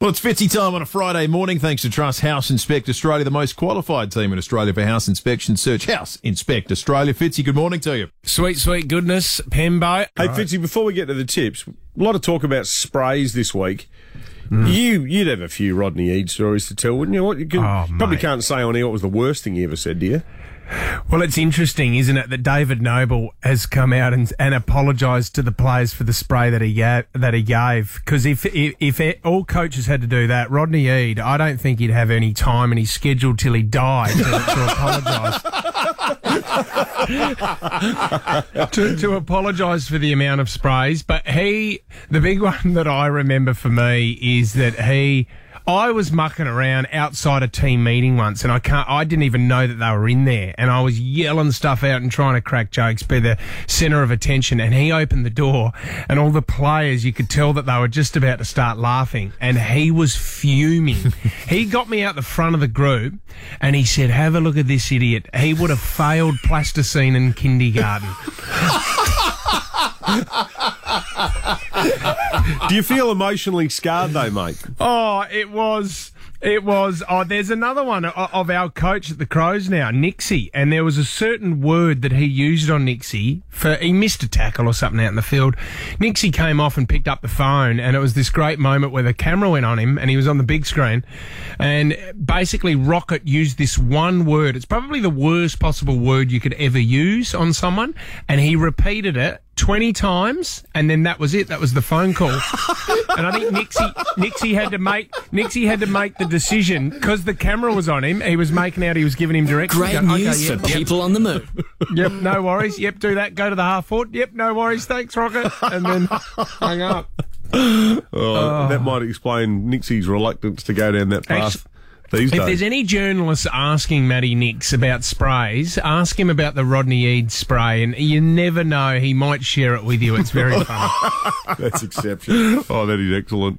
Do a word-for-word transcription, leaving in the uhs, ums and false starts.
Well, it's Fitzy time on a Friday morning, thanks to Trust House Inspect Australia, the most qualified team in Australia for house inspection. Search House Inspect Australia. Fitzy, good morning to you. Sweet, sweet goodness, Pimbo. Hey, right. Fitzy, before we get to the tips, a lot of talk about sprays this week. Mm. You, you'd have a few Rodney Eade stories to tell, wouldn't you? What, you could, oh, probably mate. Can't say on here what was the worst thing you ever said, do you? Well, it's interesting, isn't it, that David Noble has come out and, and apologised to the players for the spray that he ga- that he gave. Because if, if if all coaches had to do that, Rodney Eade, I don't think he'd have any time in his schedule till he died to, to apologise to, to apologise for the amount of sprays. But he, the big one that I remember for me is that he. I was mucking around outside a team meeting once, and I can't. I didn't even know that they were in there, and I was yelling stuff out and trying to crack jokes, be the centre of attention. And he opened the door, and all the players, you could tell that they were just about to start laughing, and he was fuming. He got me out the front of the group, and he said, "Have a look at this idiot. He would have failed plasticine in kindergarten." Do you feel emotionally scarred though, mate? Oh, it was... It was, oh, there's another one of our coach at the Crows now, Nixie, and there was a certain word that he used on Nixie for, he missed a tackle or something out in the field. Nixie came off and picked up the phone, and it was this great moment where the camera went on him and he was on the big screen, and basically Rocket used this one word. It's probably the worst possible word you could ever use on someone, and he repeated it twenty times, and then that was it. That was the phone call. And I think Nixie Nixie had to make Nixie had to make the decision, because the camera was on him. He was making out he was giving him directions. Great going, news okay, yep, for yep. people on the move. Yep, no worries. Yep, do that. Go to the half forward. Yep, no worries. Thanks, Rocket. And then hung up. Oh, oh. That might explain Nixie's reluctance to go down that path. Actually, If there's any journalists asking Matty Nix about sprays, ask him about the Rodney Eade spray, and you never know, he might share it with you. It's very funny. That's exceptional. Oh, that is excellent.